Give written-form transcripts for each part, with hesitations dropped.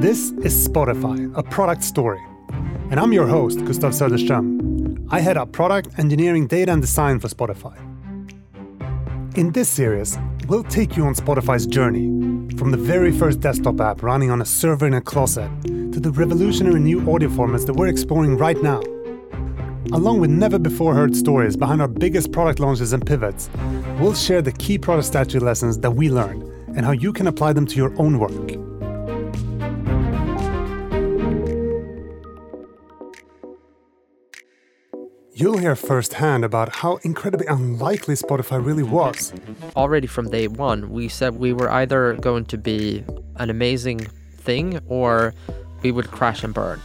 This is Spotify, a product story. And I'm your host, Gustav Söderström. I head up product, engineering, data and design for Spotify. In this series, we'll take you on Spotify's journey, from the very first desktop app running on a server in a closet to the revolutionary new audio formats that we're exploring right now. Along with never-before-heard stories behind our biggest product launches and pivots, we'll share the key product strategy lessons that we learned and how you can apply them to your own work. You'll hear firsthand about how incredibly unlikely Spotify really was. Already from day one, we said we were either going to be an amazing thing or we would crash and burn.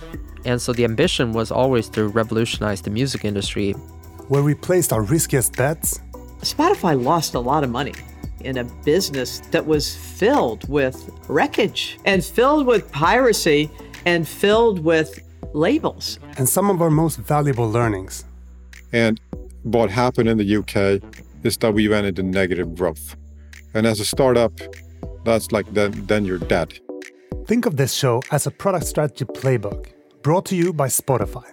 And so the ambition was always to revolutionize the music industry. Where we placed our riskiest bets. Spotify lost a lot of money in a business that was filled with wreckage and filled with piracy and filled with labels. And some of our most valuable learnings. And what happened in the UK is that we went into negative growth. And as a startup, that's like, then you're dead. Think of this show as a product strategy playbook, brought to you by Spotify.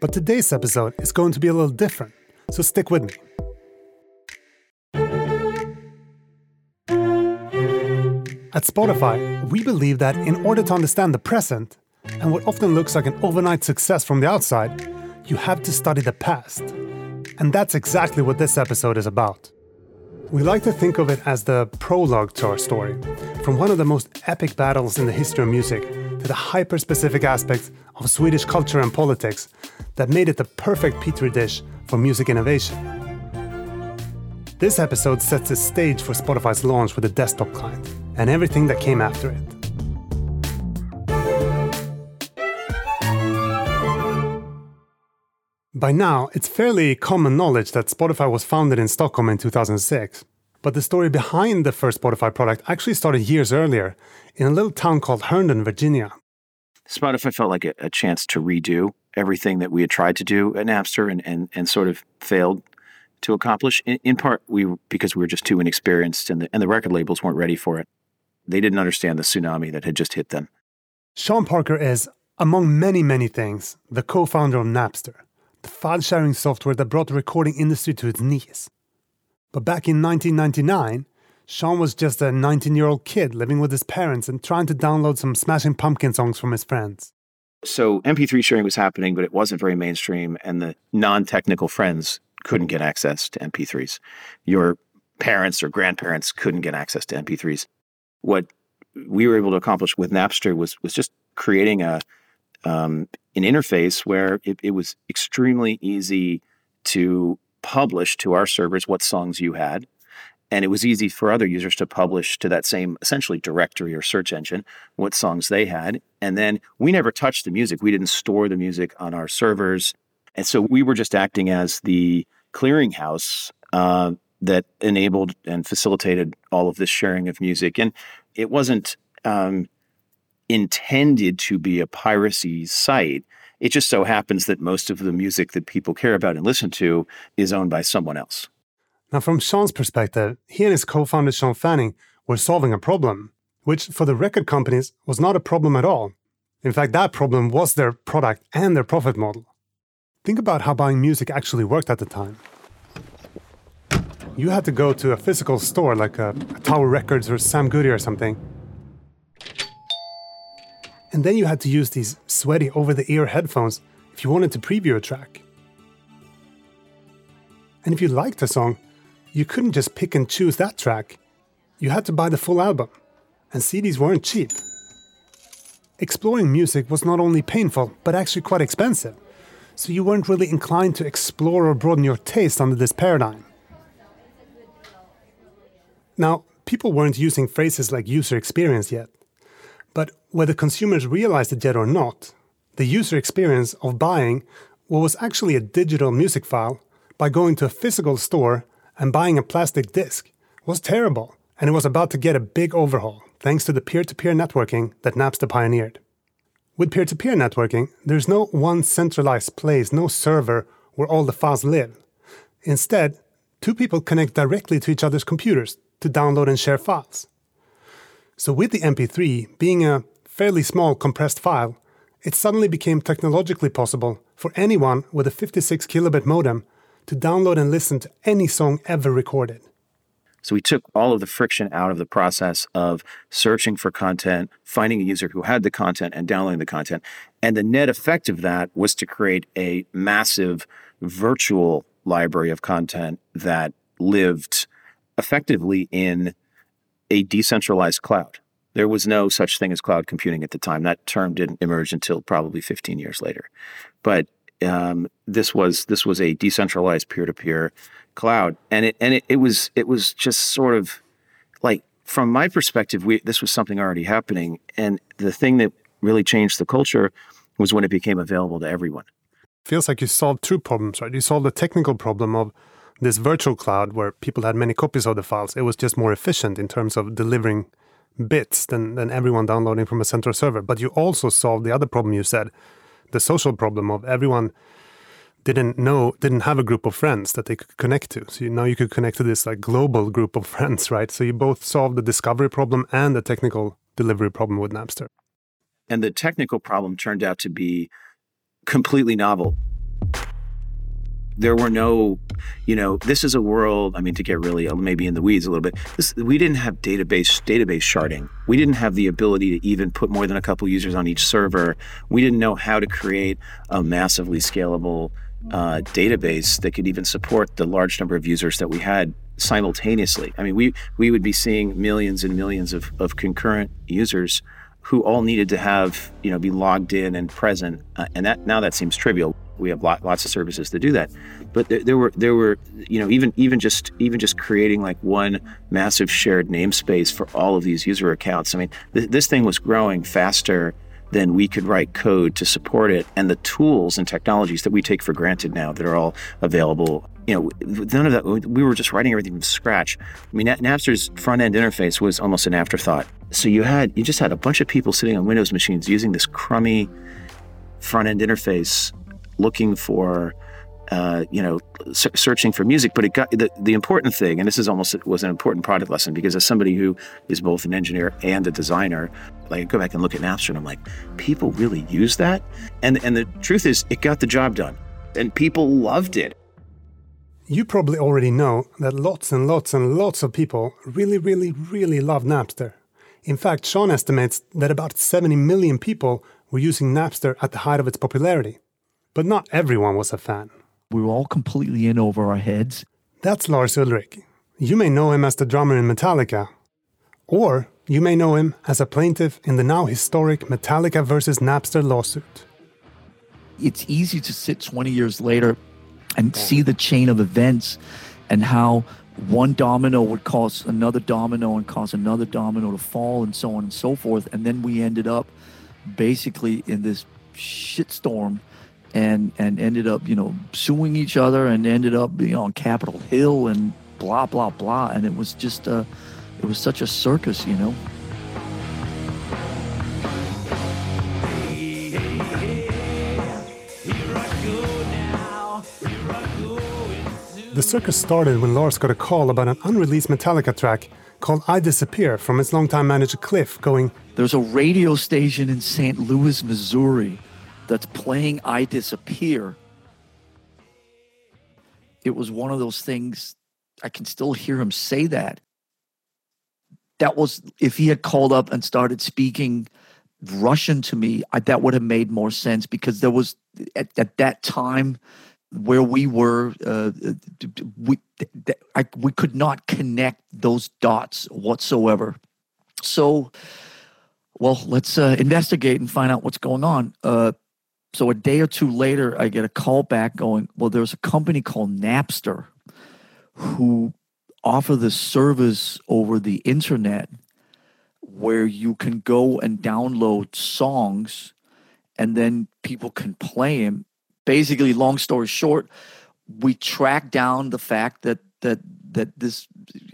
But today's episode is going to be a little different, so stick with me. At Spotify, we believe that in order to understand the present, and what often looks like an overnight success from the outside, you have to study the past. And that's exactly what this episode is about. We like to think of it as the prologue to our story, from one of the most epic battles in the history of music to the hyper-specific aspects of Swedish culture and politics that made it the perfect petri dish for music innovation. This episode sets the stage for Spotify's launch with the desktop client and everything that came after it. By now, it's fairly common knowledge that Spotify was founded in Stockholm in 2006. But the story behind the first Spotify product actually started years earlier, in a little town called Herndon, Virginia. Spotify felt like a chance to redo everything that we had tried to do at Napster and sort of failed to accomplish. In part, because we were just too inexperienced and the record labels weren't ready for it. They didn't understand the tsunami that had just hit them. Sean Parker is, among many, many things, the co-founder of Napster, the file-sharing software that brought the recording industry to its knees. But back in 1999, Sean was just a 19-year-old kid living with his parents and trying to download some Smashing Pumpkin songs from his friends. So MP3 sharing was happening, but it wasn't very mainstream, and the non-technical friends couldn't get access to MP3s. Your parents or grandparents couldn't get access to MP3s. What we were able to accomplish with Napster was just creating an interface where it was extremely easy to publish to our servers what songs you had. And it was easy for other users to publish to that same essentially directory or search engine what songs they had. And then we never touched the music. We didn't store the music on our servers. And so we were just acting as the clearinghouse that enabled and facilitated all of this sharing of music. And it wasn't intended to be a piracy site. It just so happens that most of the music that people care about and listen to is owned by someone else. Now, from Sean's perspective, he and his co-founder, Sean Fanning, were solving a problem, which for the record companies was not a problem at all. In fact, that problem was their product and their profit model. Think about how buying music actually worked at the time. You had to go to a physical store like a Tower Records or Sam Goody or something. And then you had to use these sweaty over-the-ear headphones if you wanted to preview a track. And if you liked a song, you couldn't just pick and choose that track. You had to buy the full album. And CDs weren't cheap. Exploring music was not only painful, but actually quite expensive. So you weren't really inclined to explore or broaden your taste under this paradigm. Now, people weren't using phrases like user experience yet. But whether consumers realized it yet or not, the user experience of buying what was actually a digital music file by going to a physical store and buying a plastic disc was terrible, and it was about to get a big overhaul thanks to the peer-to-peer networking that Napster pioneered. With peer-to-peer networking, there's no one centralized place, no server where all the files live. Instead, two people connect directly to each other's computers to download and share files. So with the MP3 being a fairly small compressed file, it suddenly became technologically possible for anyone with a 56 kilobit modem to download and listen to any song ever recorded. So we took all of the friction out of the process of searching for content, finding a user who had the content, and downloading the content. And the net effect of that was to create a massive virtual library of content that lived effectively in a decentralized cloud. There was no such thing as cloud computing at the time. That term didn't emerge until probably 15 years later. But this was a decentralized peer-to-peer cloud, and it was just sort of like, from my perspective, this was something already happening. And the thing that really changed the culture was when it became available to everyone. Feels like you solved two problems, right? You solved the technical problem of this virtual cloud where people had many copies of the files. It was just more efficient in terms of delivering bits than everyone downloading from a central server. But you also solved the other problem you said, the social problem of everyone didn't have a group of friends that they could connect to. So now you could connect to this like global group of friends, right? So you both solved the discovery problem and the technical delivery problem with Napster. And the technical problem turned out to be completely novel. There were no, this is a world, to get really maybe in the weeds a little bit, we didn't have database sharding. We didn't have the ability to even put more than a couple users on each server. We didn't know how to create a massively scalable database that could even support the large number of users that we had simultaneously. We would be seeing millions and millions of concurrent users who all needed to have, be logged in and present. And that now that seems trivial. We have lots of services to do that, but there were even just creating like one massive shared namespace for all of these user accounts. This thing was growing faster than we could write code to support it, and the tools and technologies that we take for granted now that are all available. None of that. We were just writing everything from scratch. Napster's front end interface was almost an afterthought. So you just had a bunch of people sitting on Windows machines using this crummy front end interface, looking for, searching for music. But it got the important thing, and this is was an important product lesson, because as somebody who is both an engineer and a designer, I go back and look at Napster and I'm like, people really use that? And the truth is, it got the job done and people loved it. You probably already know that lots and lots and lots of people really, really, really love Napster. In fact, Sean estimates that about 70 million people were using Napster at the height of its popularity. But not everyone was a fan. We were all completely in over our heads. That's Lars Ulrich. You may know him as the drummer in Metallica. Or you may know him as a plaintiff in the now historic Metallica versus Napster lawsuit. It's easy to sit 20 years later and see the chain of events and how one domino would cause another domino and cause another domino to fall and so on and so forth. And then we ended up basically in this shitstorm and ended up, suing each other and ended up being on Capitol Hill and blah, blah, blah. And it was just it was such a circus, The circus started when Lars got a call about an unreleased Metallica track called I Disappear from his longtime manager Cliff, going, "There's a radio station in St. Louis, Missouri that's playing I Disappear." It was one of those things, I can still hear him say that. That was, if he had called up and started speaking Russian to me, that would have made more sense, because there was, at that time where we were, we could not connect those dots whatsoever. So, well, let's investigate and find out what's going on. So a day or two later, I get a call back going, well, there's a company called Napster who offer this service over the internet where you can go and download songs and then people can play them. Basically, long story short, we tracked down the fact that this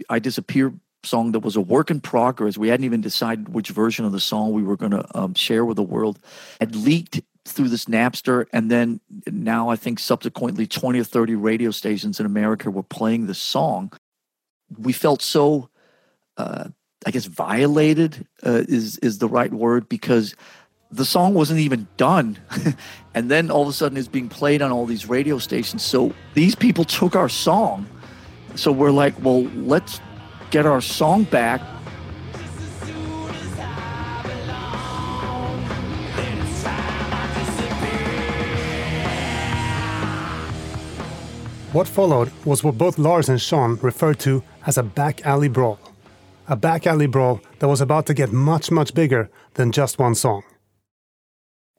I Disappear song that was a work in progress, we hadn't even decided which version of the song we were going to share with the world, had leaked through this Napster, and then now I think subsequently 20 or 30 radio stations in America were playing the song. We felt so I guess violated is the right word, because the song wasn't even done. And then all of a sudden it's being played on all these radio stations. So these people took our song. So we're like, well, let's get our song back. What followed was what both Lars and Sean referred to as a back alley brawl. A back alley brawl that was about to get much, much bigger than just one song.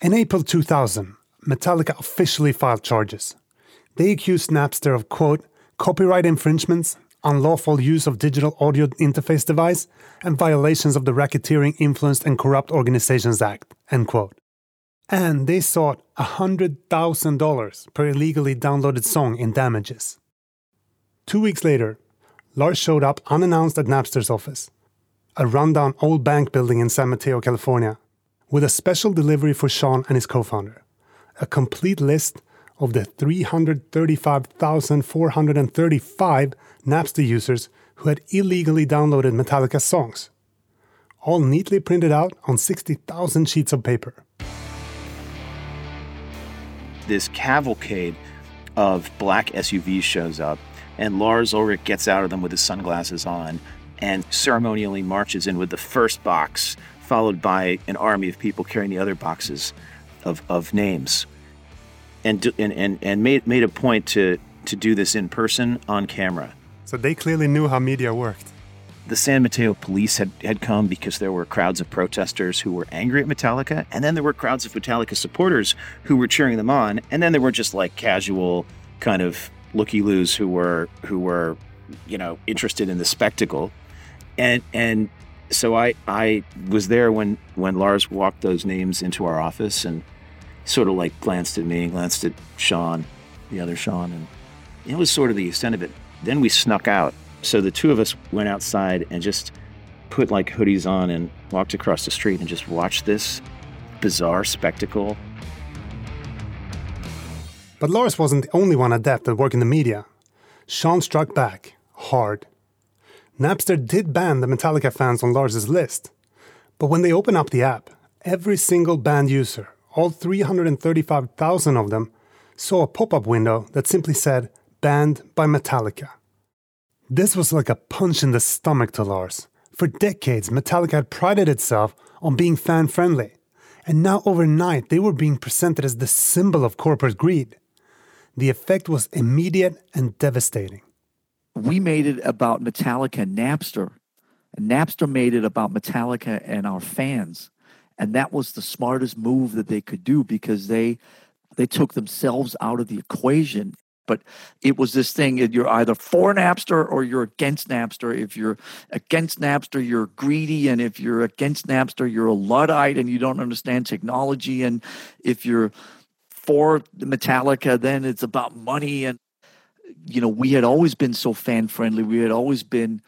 In April 2000, Metallica officially filed charges. They accused Napster of, quote, copyright infringements, unlawful use of digital audio interface device, and violations of the Racketeering, Influenced and Corrupt Organizations Act, end quote. And they sought $100,000 per illegally downloaded song in damages. 2 weeks later, Lars showed up unannounced at Napster's office, a rundown old bank building in San Mateo, California, with a special delivery for Sean and his co-founder, a complete list of the 335,435 Napster users who had illegally downloaded Metallica's songs, all neatly printed out on 60,000 sheets of paper. This cavalcade of black SUVs shows up, and Lars Ulrich gets out of them with his sunglasses on and ceremonially marches in with the first box, followed by an army of people carrying the other boxes of names. And made a point to do this in person, on camera. So they clearly knew how media worked. The San Mateo police had come because there were crowds of protesters who were angry at Metallica, and then there were crowds of Metallica supporters who were cheering them on, and then there were just like casual kind of looky-loos who were, you know, interested in the spectacle. And so I was there when Lars walked those names into our office and sort of like glanced at me, glanced at Sean, the other Sean, and it was sort of the extent of it. Then we snuck out. So the two of us went outside and just put like hoodies on and walked across the street and just watched this bizarre spectacle. But Lars wasn't the only one adept at working the media. Sean struck back, hard. Napster did ban the Metallica fans on Lars's list. But when they open up the app, every single banned user, all 335,000 of them, saw a pop-up window that simply said, banned by Metallica. This was like a punch in the stomach to Lars. For decades, Metallica had prided itself on being fan-friendly. And now overnight, they were being presented as the symbol of corporate greed. The effect was immediate and devastating. We made it about Metallica and Napster. And Napster made it about Metallica and our fans. And that was the smartest move that they could do, because they took themselves out of the equation. But it was this thing, you're either for Napster or you're against Napster. If you're against Napster, you're greedy. And if you're against Napster, you're a Luddite and you don't understand technology. And if you're for Metallica, then it's about money. And, you know, we had always been so fan-friendly. We had always been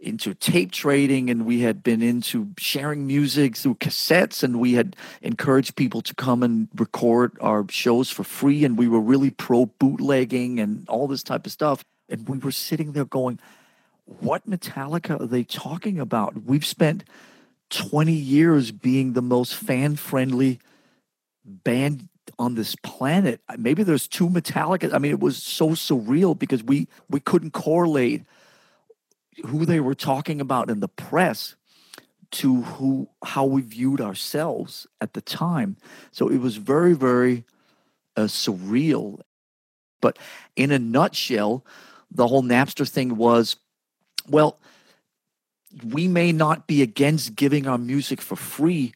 into tape trading, and we had been into sharing music through cassettes, and we had encouraged people to come and record our shows for free, and we were really pro bootlegging and all this type of stuff. And we were sitting there going, what Metallica are they talking about? We've spent 20 years being the most fan-friendly band on this planet. Maybe there's two Metallica. I mean, it was so surreal, because we couldn't correlate who they were talking about in the press to how we viewed ourselves at the time. So it was very, very surreal. But in a nutshell, the whole Napster thing was, well, we may not be against giving our music for free,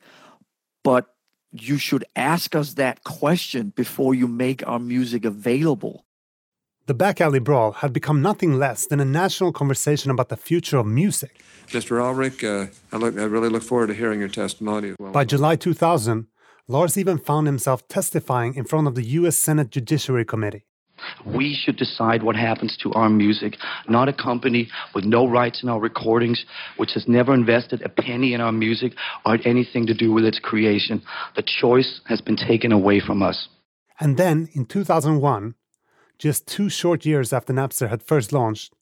but you should ask us that question before you make our music available. The back alley brawl had become nothing less than a national conversation about the future of music. Mr. Ulrich, I really look forward to hearing your testimony. Well, by July 2000, Lars even found himself testifying in front of the U.S. Senate Judiciary Committee. We should decide what happens to our music, not a company with no rights in our recordings, which has never invested a penny in our music or had anything to do with its creation. The choice has been taken away from us. And then, in 2001... just 2 short years after Napster had first launched,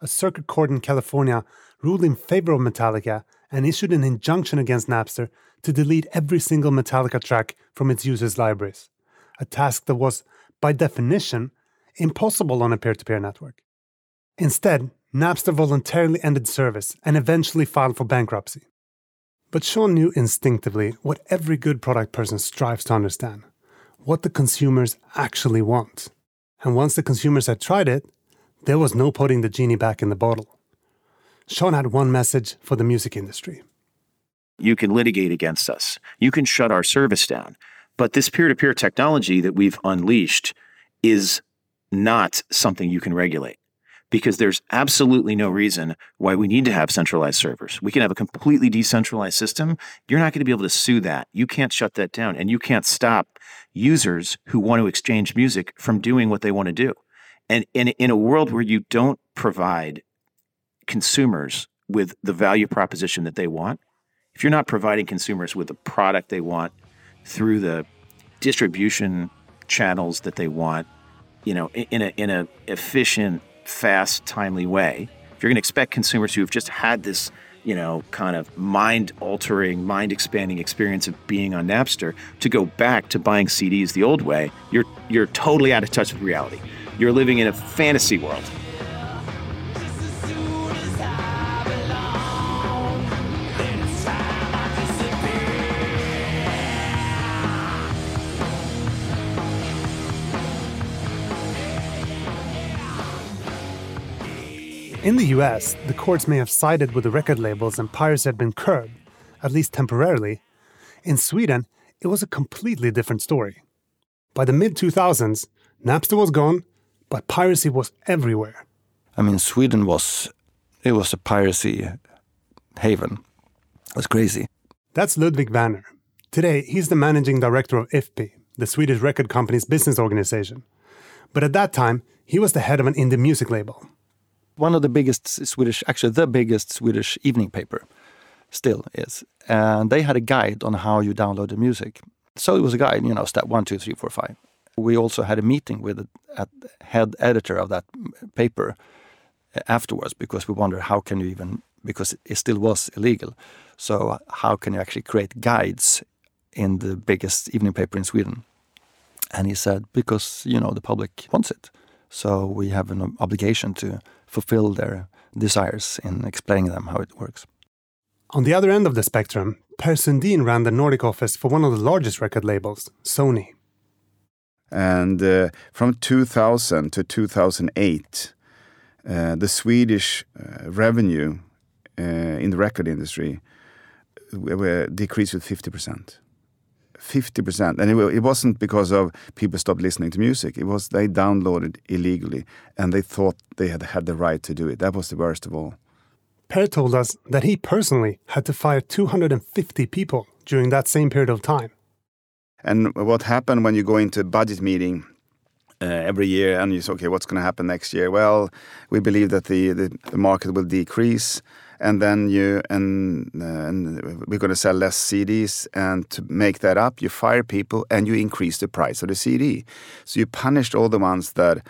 a circuit court in California ruled in favor of Metallica and issued an injunction against Napster to delete every single Metallica track from its users' libraries, a task that was, by definition, impossible on a peer-to-peer network. Instead, Napster voluntarily ended service and eventually filed for bankruptcy. But Sean knew instinctively what every good product person strives to understand, what the consumers actually want. And once the consumers had tried it, there was no putting the genie back in the bottle. Sean had one message for the music industry. You can litigate against us. You can shut our service down. But this peer-to-peer technology that we've unleashed is not something you can regulate, because there's absolutely no reason why we need to have centralized servers. We can have a completely decentralized system. You're not going to be able to sue that. You can't shut that down, and you can't stop users who want to exchange music from doing what they want to do. And in a world where you don't provide consumers with the value proposition that they want, if you're not providing consumers with the product they want through the distribution channels that they want, you know, in a efficient, fast, timely way, if you're going to expect consumers who have just had this, you know, kind of mind-altering, mind-expanding experience of being on Napster to go back to buying CDs the old way, you're totally out of touch with reality. You're living in a fantasy world. In the US, the courts may have sided with the record labels and piracy had been curbed, at least temporarily. In Sweden, it was a completely different story. By the mid-2000s, Napster was gone, but piracy was everywhere. I mean, Sweden was a piracy haven. It was crazy. That's Ludvig Vanner. Today, he's the managing director of IFPI, the Swedish record company's business organization. But at that time, he was the head of an indie music label. One of the biggest Swedish, actually the biggest Swedish evening paper, still is. And they had a guide on how you downloaded music. So it was a guide, you know, step 1, 2, 3, 4, 5. We also had a meeting with the head editor of that paper afterwards, because we wondered how can you even, because it still was illegal. So how can you actually create guides in the biggest evening paper in Sweden? And he said, because, you know, the public wants it. So we have an obligation to fulfill their desires in explaining them how it works. On the other end of the spectrum, Per Sundin ran the Nordic office for one of the largest record labels, Sony. And from 2000 to 2008, the Swedish revenue in the record industry decreased with 50%. 50%. And it wasn't because of people stopped listening to music. It was they downloaded illegally and they thought they had the right to do it. That was the worst of all. Per told us that he personally had to fire 250 people during that same period of time. And what happened when you go into a budget meeting every year and you say, okay, what's going to happen next year? Well, we believe that the market will decrease. And then we're going to sell less CDs. And to make that up, you fire people and you increase the price of the CD. So you punished all the ones that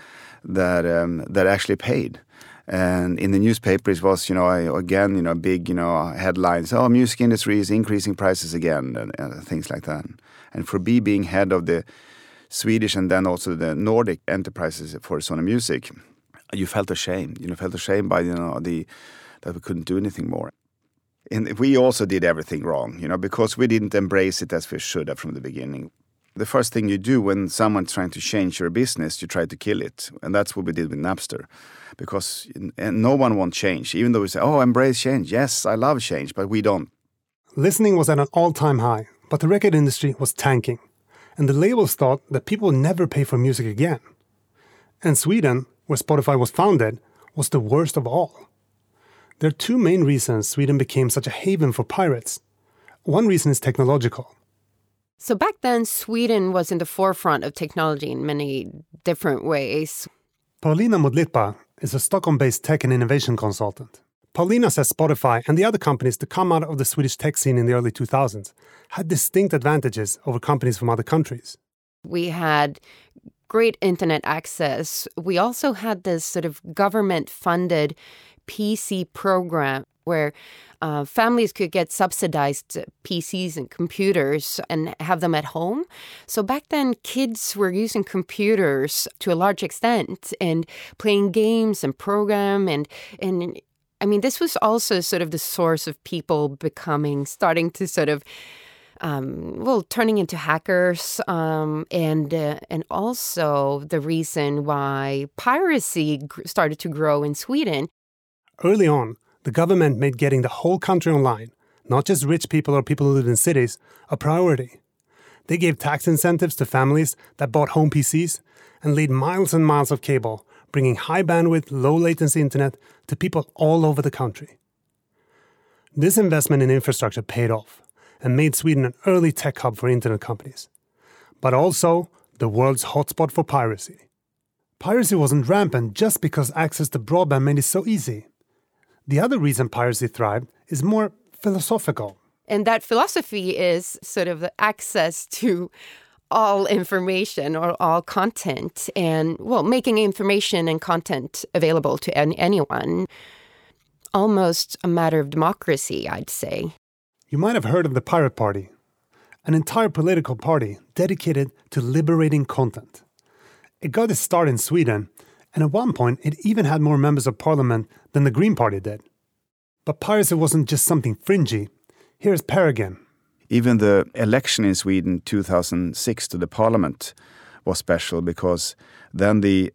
actually paid. And in the newspapers was, you know, again, you know, big, you know, headlines. Oh, music industry is increasing prices again, and things like that. And for me being head of the Swedish and then also the Nordic enterprises for Sony Music, you felt ashamed. You felt ashamed by, you know, that we couldn't do anything more. And we also did everything wrong, you know, because we didn't embrace it as we should have from the beginning. The first thing you do when someone's trying to change your business, you try to kill it. And that's what we did with Napster. Because and no one wants change, even though we say, oh, embrace change. Yes, I love change, but we don't. Listening was at an all-time high, but the record industry was tanking. And the labels thought that people would never pay for music again. And Sweden, where Spotify was founded, was the worst of all. There are two main reasons Sweden became such a haven for pirates. One reason is technological. So back then, Sweden was in the forefront of technology in many different ways. Paulina Modlipa is a Stockholm-based tech and innovation consultant. Paulina says Spotify and the other companies to come out of the Swedish tech scene in the early 2000s had distinct advantages over companies from other countries. We had great internet access. We also had this sort of government-funded PC program where families could get subsidized PCs and computers and have them at home. So back then, kids were using computers to a large extent and playing games and program and I mean, this was also sort of the source of people turning into hackers, and also the reason why piracy started to grow in Sweden. Early on, the government made getting the whole country online, not just rich people or people who live in cities, a priority. They gave tax incentives to families that bought home PCs and laid miles and miles of cable, bringing high bandwidth, low latency internet to people all over the country. This investment in infrastructure paid off and made Sweden an early tech hub for internet companies, but also the world's hotspot for piracy. Piracy wasn't rampant just because access to broadband made it so easy. The other reason piracy thrived is more philosophical. And that philosophy is sort of the access to all information or all content and, well, making information and content available to anyone. Almost a matter of democracy, I'd say. You might have heard of the Pirate Party, an entire political party dedicated to liberating content. It got its start in Sweden, and at one point it even had more members of parliament than the Green Party did. But piracy wasn't just something fringy. Here's Per again. Even the election in Sweden 2006 to the parliament was special because then the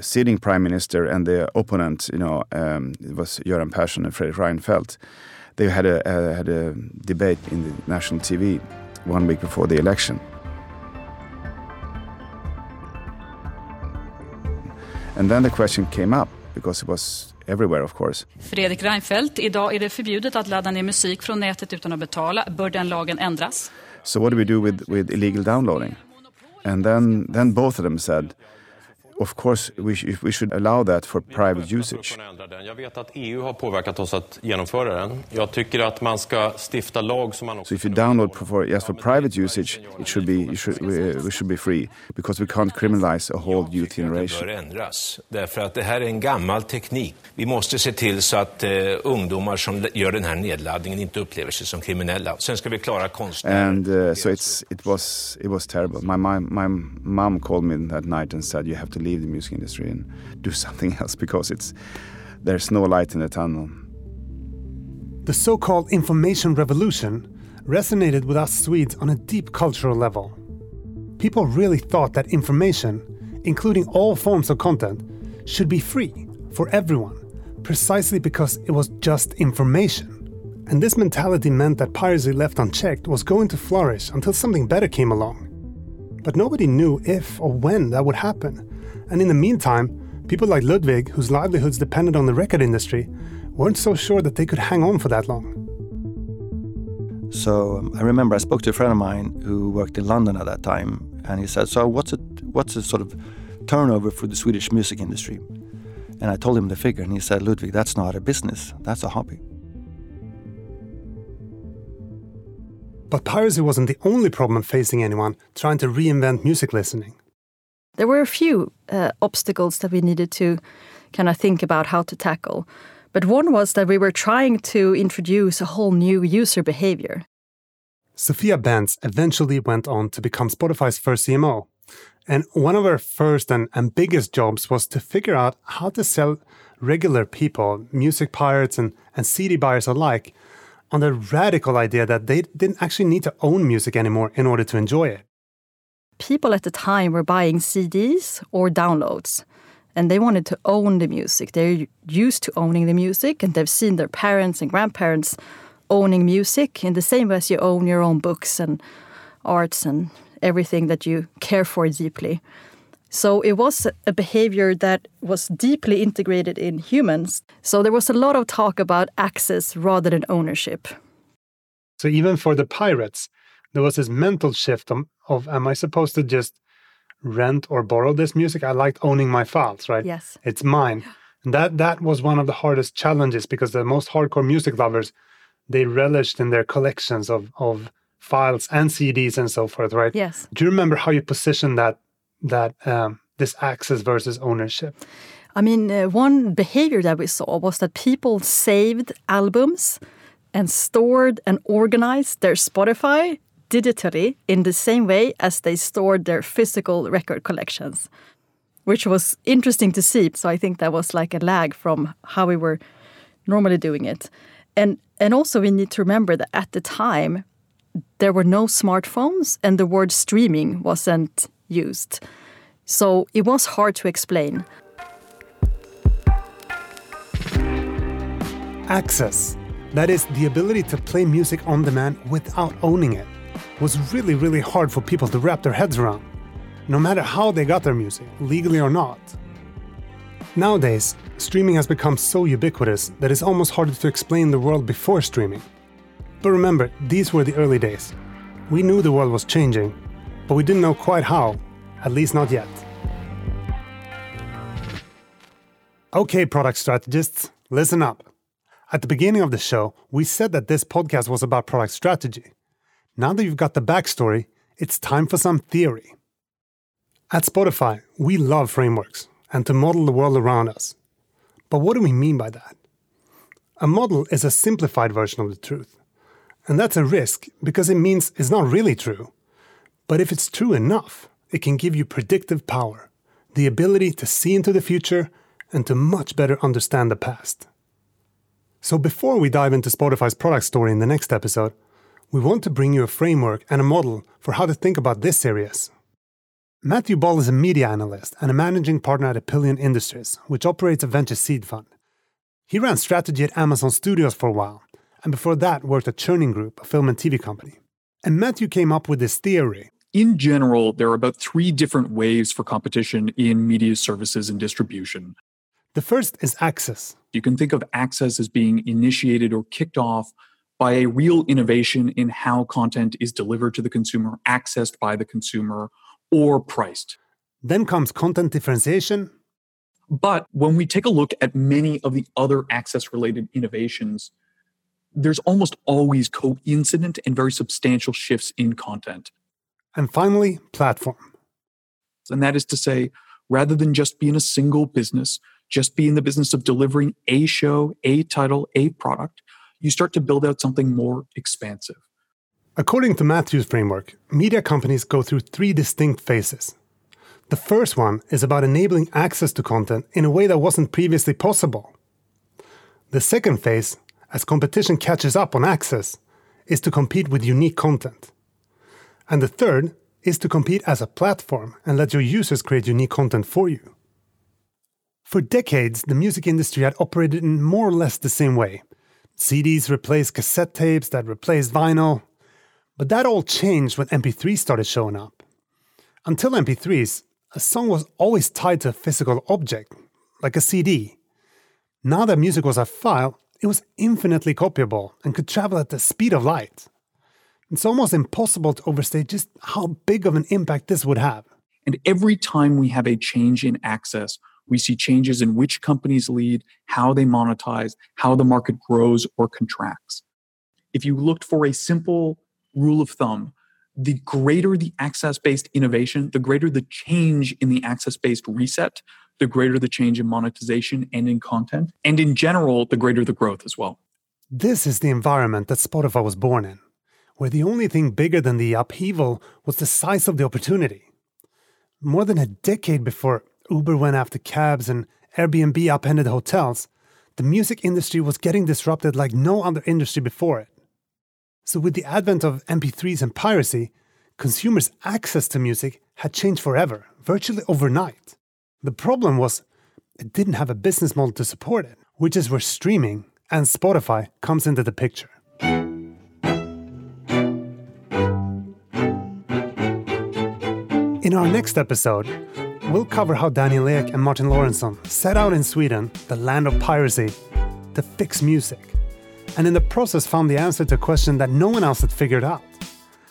sitting prime minister and the opponent, it was Göran Persson and Fredrik Reinfeldt. They had a debate in the national TV 1 week before the election. And then the question came up, because it was everywhere, of course. Fredrik Reinfeldt, idag är det förbjudet att ladda ner musik från nätet utan att betala. Bör den lagen ändras? So what do we do with illegal downloading? And then both of them said, of course, we should allow that for private usage. So if you download for private usage, we should be free because we can't criminalize a whole youth generation. Därför att det här är en gammal teknik. Vi måste se till så att ungdomar som gör den här nedladdningen inte upplever sig som kriminella. Sen ska vi klara konstnärer. And so it was terrible. My mom called me that night and said, you have to leave the music industry and do something else because there's no light in the tunnel. The so-called information revolution resonated with us Swedes on a deep cultural level. People really thought that information, including all forms of content, should be free for everyone, precisely because it was just information. And this mentality meant that piracy left unchecked was going to flourish until something better came along. But nobody knew if or when that would happen. And in the meantime, people like Ludvig, whose livelihoods depended on the record industry, weren't so sure that they could hang on for that long. So I remember I spoke to a friend of mine who worked in London at that time, and he said, so what's a sort of turnover for the Swedish music industry? And I told him the figure, and he said, Ludvig, that's not a business, that's a hobby. But piracy wasn't the only problem facing anyone trying to reinvent music listening. There were a few obstacles that we needed to kind of think about how to tackle. But one was that we were trying to introduce a whole new user behavior. Sophia Benz eventually went on to become Spotify's first CMO. And one of her first and biggest jobs was to figure out how to sell regular people, music pirates and CD buyers alike, on the radical idea that they didn't actually need to own music anymore in order to enjoy it. People at the time were buying CDs or downloads, and they wanted to own the music. They're used to owning the music, and they've seen their parents and grandparents owning music in the same way as you own your own books and arts and everything that you care for deeply. So it was a behavior that was deeply integrated in humans. So there was a lot of talk about access rather than ownership. So even for the pirates, there was this mental shift of am I supposed to just rent or borrow this music? I liked owning my files, right? Yes. It's mine. And that was one of the hardest challenges because the most hardcore music lovers, they relished in their collections of files and CDs and so forth, right? Yes. Do you remember how you positioned that this access versus ownership? I mean, one behavior that we saw was that people saved albums and stored and organized their Spotify digitally in the same way as they stored their physical record collections, which was interesting to see. So I think that was like a lag from how we were normally doing it. And also we need to remember that at the time, there were no smartphones and the word streaming wasn't used. So it was hard to explain. Access, that is the ability to play music on demand without owning it, was really, really hard for people to wrap their heads around, no matter how they got their music, legally or not. Nowadays, streaming has become so ubiquitous that it's almost harder to explain the world before streaming. But remember, these were the early days. We knew the world was changing, but we didn't know quite how, at least not yet. Okay, product strategists, listen up. At the beginning of the show, we said that this podcast was about product strategy. Now that you've got the backstory, it's time for some theory. At Spotify, we love frameworks and to model the world around us. But what do we mean by that? A model is a simplified version of the truth. And that's a risk because it means it's not really true. But if it's true enough, it can give you predictive power, the ability to see into the future and to much better understand the past. So before we dive into Spotify's product story in the next episode, we want to bring you a framework and a model for how to think about this series. Matthew Ball is a media analyst and a managing partner at Apillion Industries, which operates a venture seed fund. He ran strategy at Amazon Studios for a while, and before that worked at Churning Group, a film and TV company. And Matthew came up with this theory. In general, there are about three different waves for competition in media services and distribution. The first is access. You can think of access as being initiated or kicked off by a real innovation in how content is delivered to the consumer, accessed by the consumer, or priced. Then comes content differentiation. But when we take a look at many of the other access-related innovations, there's almost always coincident and very substantial shifts in content. And finally, platform. And that is to say, rather than just being a single business, just be in the business of delivering a show, a title, a product, you start to build out something more expansive. According to Matthew's framework, media companies go through three distinct phases. The first one is about enabling access to content in a way that wasn't previously possible. The second phase, as competition catches up on access, is to compete with unique content. And the third is to compete as a platform and let your users create unique content for you. For decades, the music industry had operated in more or less the same way. CDs replaced cassette tapes that replaced vinyl. But that all changed when MP3s started showing up. Until MP3s, a song was always tied to a physical object, like a CD. Now that music was a file, it was infinitely copyable and could travel at the speed of light. It's almost impossible to overstate just how big of an impact this would have. And every time we have a change in access, we see changes in which companies lead, how they monetize, how the market grows or contracts. If you looked for a simple rule of thumb, the greater the access-based innovation, the greater the change in the access-based reset, the greater the change in monetization and in content, and in general, the greater the growth as well. This is the environment that Spotify was born in, where the only thing bigger than the upheaval was the size of the opportunity. More than a decade before Uber went after cabs and Airbnb upended hotels, the music industry was getting disrupted like no other industry before it. So with the advent of MP3s and piracy, consumers' access to music had changed forever, virtually overnight. The problem was it didn't have a business model to support it, which is where streaming and Spotify comes into the picture. In our next episode, we'll cover how Daniel Ek and Martin Laurensen set out in Sweden, the land of piracy, to fix music. And in the process found the answer to a question that no one else had figured out.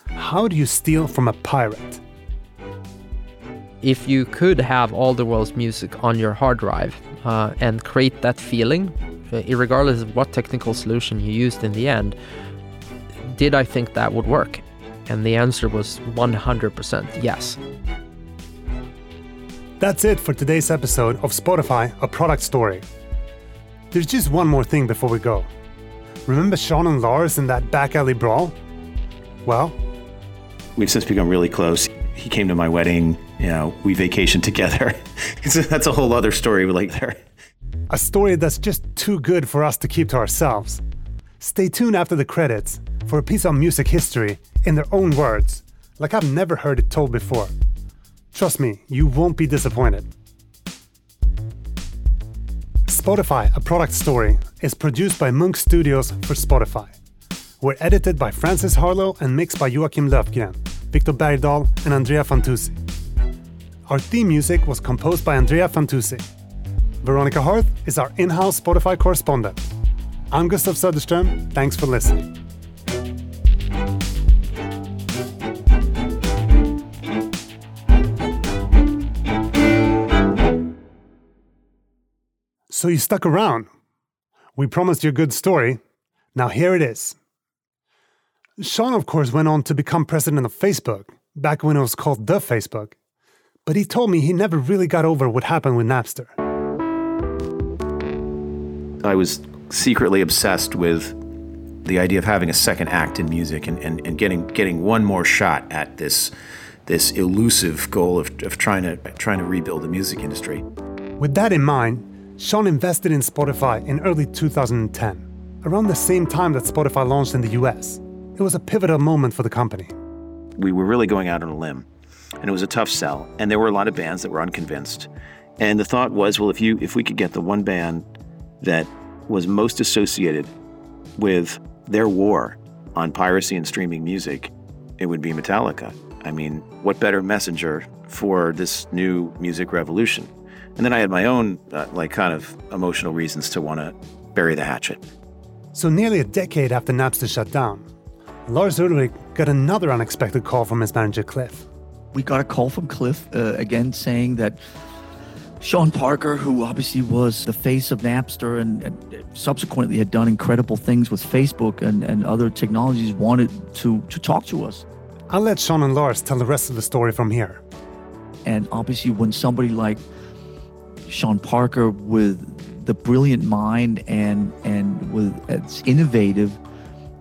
How do you steal from a pirate? If you could have all the world's music on your hard drive and create that feeling, regardless of what technical solution you used in the end, did I think that would work? And the answer was 100% yes. That's it for today's episode of Spotify, A Product Story. There's just one more thing before we go. Remember Sean and Lars in that back alley brawl? Well, we've since become really close. He came to my wedding, you know, we vacationed together. That's a whole other story like there. A story that's just too good for us to keep to ourselves. Stay tuned after the credits for a piece on music history in their own words, like I've never heard it told before. Trust me, you won't be disappointed. Spotify, A Product Story is produced by Munk Studios for Spotify. We're edited by Francis Harlow and mixed by Joakim Löfgren, Victor Bergdahl, and Andrea Fantuzzi. Our theme music was composed by Andrea Fantuzzi. Veronica Harth is our in-house Spotify correspondent. I'm Gustav Söderström. Thanks for listening. So you stuck around. We promised you a good story. Now here it is. Sean, of course, went on to become president of Facebook, back when it was called The Facebook. But he told me he never really got over what happened with Napster. I was secretly obsessed with the idea of having a second act in music and getting one more shot at this elusive goal of trying to rebuild the music industry. With that in mind, Sean invested in Spotify in early 2010, around the same time that Spotify launched in the US. It was a pivotal moment for the company. We were really going out on a limb, and it was a tough sell, and there were a lot of bands that were unconvinced. And the thought was, well, if we could get the one band that was most associated with their war on piracy and streaming music, it would be Metallica. I mean, what better messenger for this new music revolution? And then I had my own, emotional reasons to want to bury the hatchet. So nearly a decade after Napster shut down, Lars Ulrich got another unexpected call from his manager, Cliff. We got a call from Cliff, again, saying that Sean Parker, who obviously was the face of Napster and subsequently had done incredible things with Facebook and other technologies, wanted to talk to us. I'll let Sean and Lars tell the rest of the story from here. And obviously when somebody like Sean Parker, with the brilliant mind and with as innovative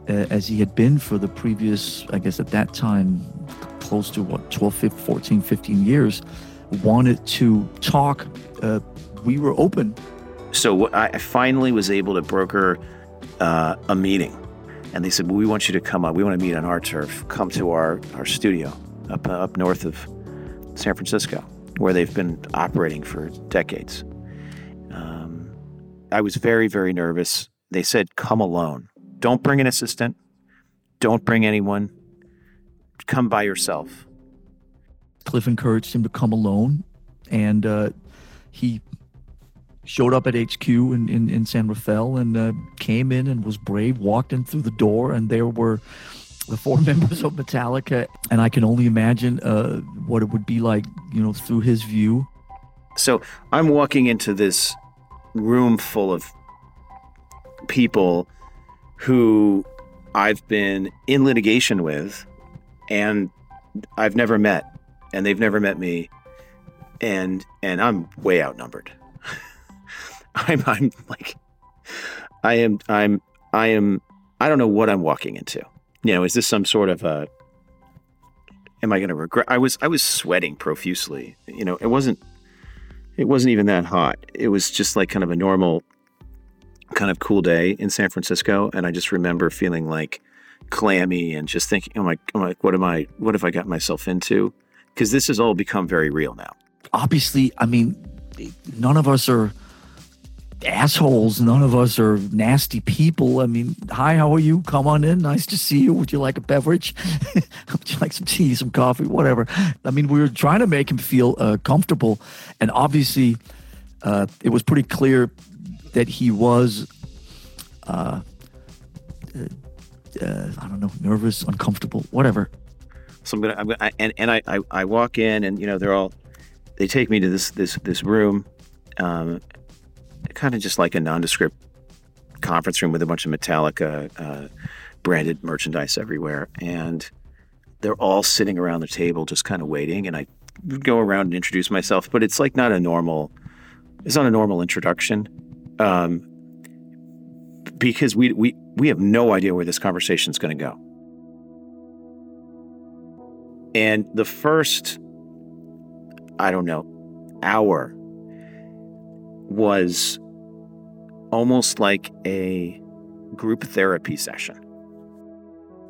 as he had been for the previous, I guess at that time, close to 15 years, wanted to talk, we were open. So I finally was able to broker a meeting. And they said, well, we want you to come up. We want to meet on our turf. Come to our studio up north of San Francisco, where they've been operating for decades. I was very, very nervous. They said, come alone. Don't bring an assistant. Don't bring anyone. Come by yourself. Cliff encouraged him to come alone, and he showed up at HQ in San Rafael and came in and was brave, walked in through the door, and there were the four members of Metallica, and I can only imagine what it would be like, you know, through his view. So I'm walking into this room full of people who I've been in litigation with, and I've never met, and they've never met me, and I'm way outnumbered. I don't know what I'm walking into. You know, is this some sort of a, am I going to regret? I was sweating profusely. You know, it wasn't even that hot. It was just like kind of a normal kind of cool day in San Francisco. And I just remember feeling like clammy and just thinking, what have I gotten myself into? Because this has all become very real now. Obviously, I mean, none of us are assholes. None of us are nasty people. I mean, hi, how are you? Come on in. Nice to see you. Would you like a beverage? Would you like some tea, some coffee, whatever? I mean, we were trying to make him feel comfortable. And obviously, it was pretty clear that he was, nervous, uncomfortable, whatever. So I walk in, and, you know, they take me to this room, kind of just like a nondescript conference room with a bunch of Metallica branded merchandise everywhere. And they're all sitting around the table just kind of waiting. And I go around and introduce myself, but it's like not a normal, it's not a normal introduction. Because we have no idea where this conversation is going to go. And the first, I don't know, hour was almost like a group therapy session.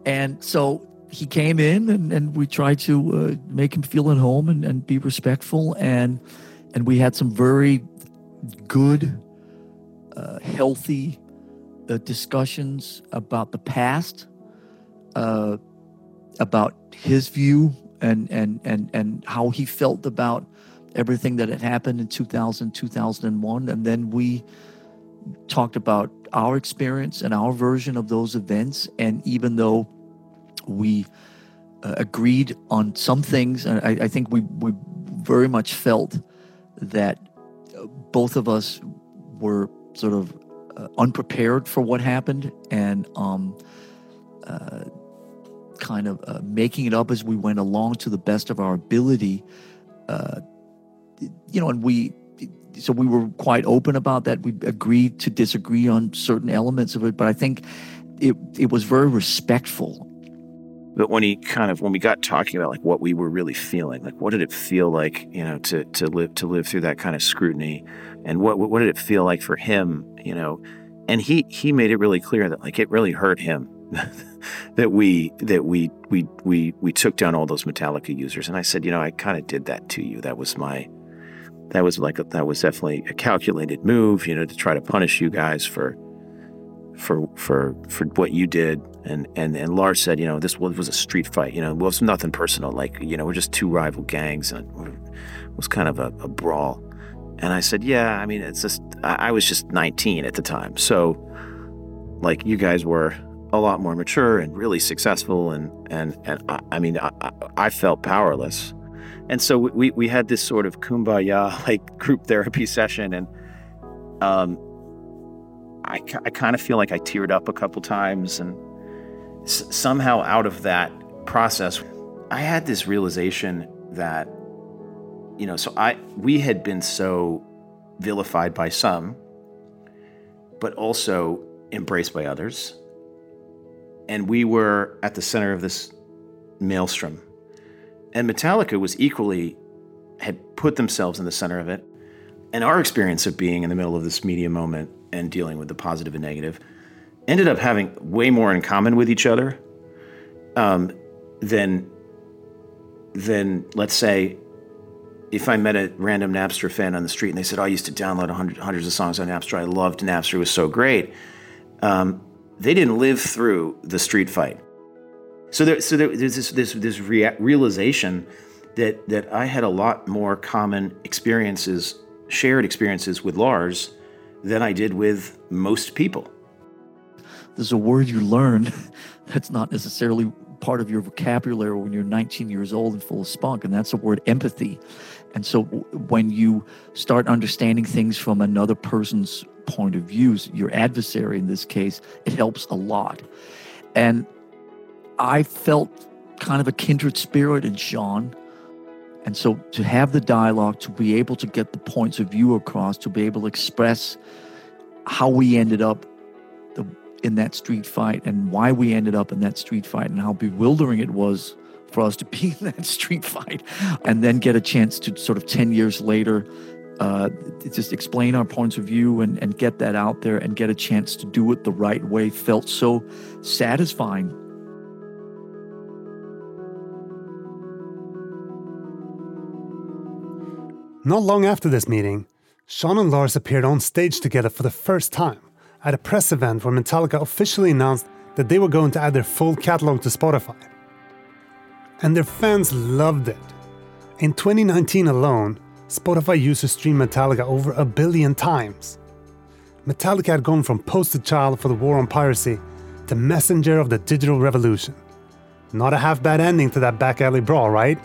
And so he came in and we tried to make him feel at home and be respectful. And we had some very good, healthy discussions about the past, about his view and how he felt about everything that had happened in 2000, 2001. And then we talked about our experience and our version of those events. And even though we agreed on some things, and I think we very much felt that both of us were sort of unprepared for what happened and kind of making it up as we went along to the best of our ability, and so we were quite open about that. We agreed to disagree on certain elements of it, but I think it was very respectful. But when we got talking about like what we were really feeling, like what did it feel like, to live through that kind of scrutiny, and what did it feel like for him, and he made it really clear that like it really hurt him that we took down all those Metallica users. And I said, I kind of did that to you. That was definitely a calculated move, to try to punish you guys for what you did. And Lars said, this was a street fight, it was nothing personal. We're just two rival gangs, and it was kind of a brawl. And I said, yeah, I mean, it's just, I was just 19 at the time. So like you guys were a lot more mature and really successful. And I felt powerless. And so we had this sort of kumbaya, like group therapy session. And, I kind of feel like I teared up a couple times, and somehow out of that process, I had this realization that, we had been so vilified by some, but also embraced by others. And we were at the center of this maelstrom. And Metallica had put themselves in the center of it. And our experience of being in the middle of this media moment and dealing with the positive and negative ended up having way more in common with each other than let's say, if I met a random Napster fan on the street and they said, I used to download hundreds of songs on Napster. I loved Napster. It was so great. They didn't live through the street fight. So there's this realization that I had a lot more common experiences, shared experiences with Lars than I did with most people. There's a word you learn that's not necessarily part of your vocabulary when you're 19 years old and full of spunk, and that's the word empathy. And so when you start understanding things from another person's point of view, your adversary in this case, it helps a lot. And I felt kind of a kindred spirit in Sean. And so to have the dialogue, to be able to get the points of view across, to be able to express how we ended up in that street fight and why we ended up in that street fight and how bewildering it was for us to be in that street fight, and then get a chance to sort of 10 years later just explain our points of view and get that out there and get a chance to do it the right way, felt so satisfying. Not long after this meeting, Sean and Lars appeared on stage together for the first time at a press event where Metallica officially announced that they were going to add their full catalog to Spotify. And their fans loved it. In 2019 alone, Spotify users streamed Metallica over 1 billion times. Metallica had gone from poster child for the war on piracy to messenger of the digital revolution. Not a half bad ending to that back alley brawl, right?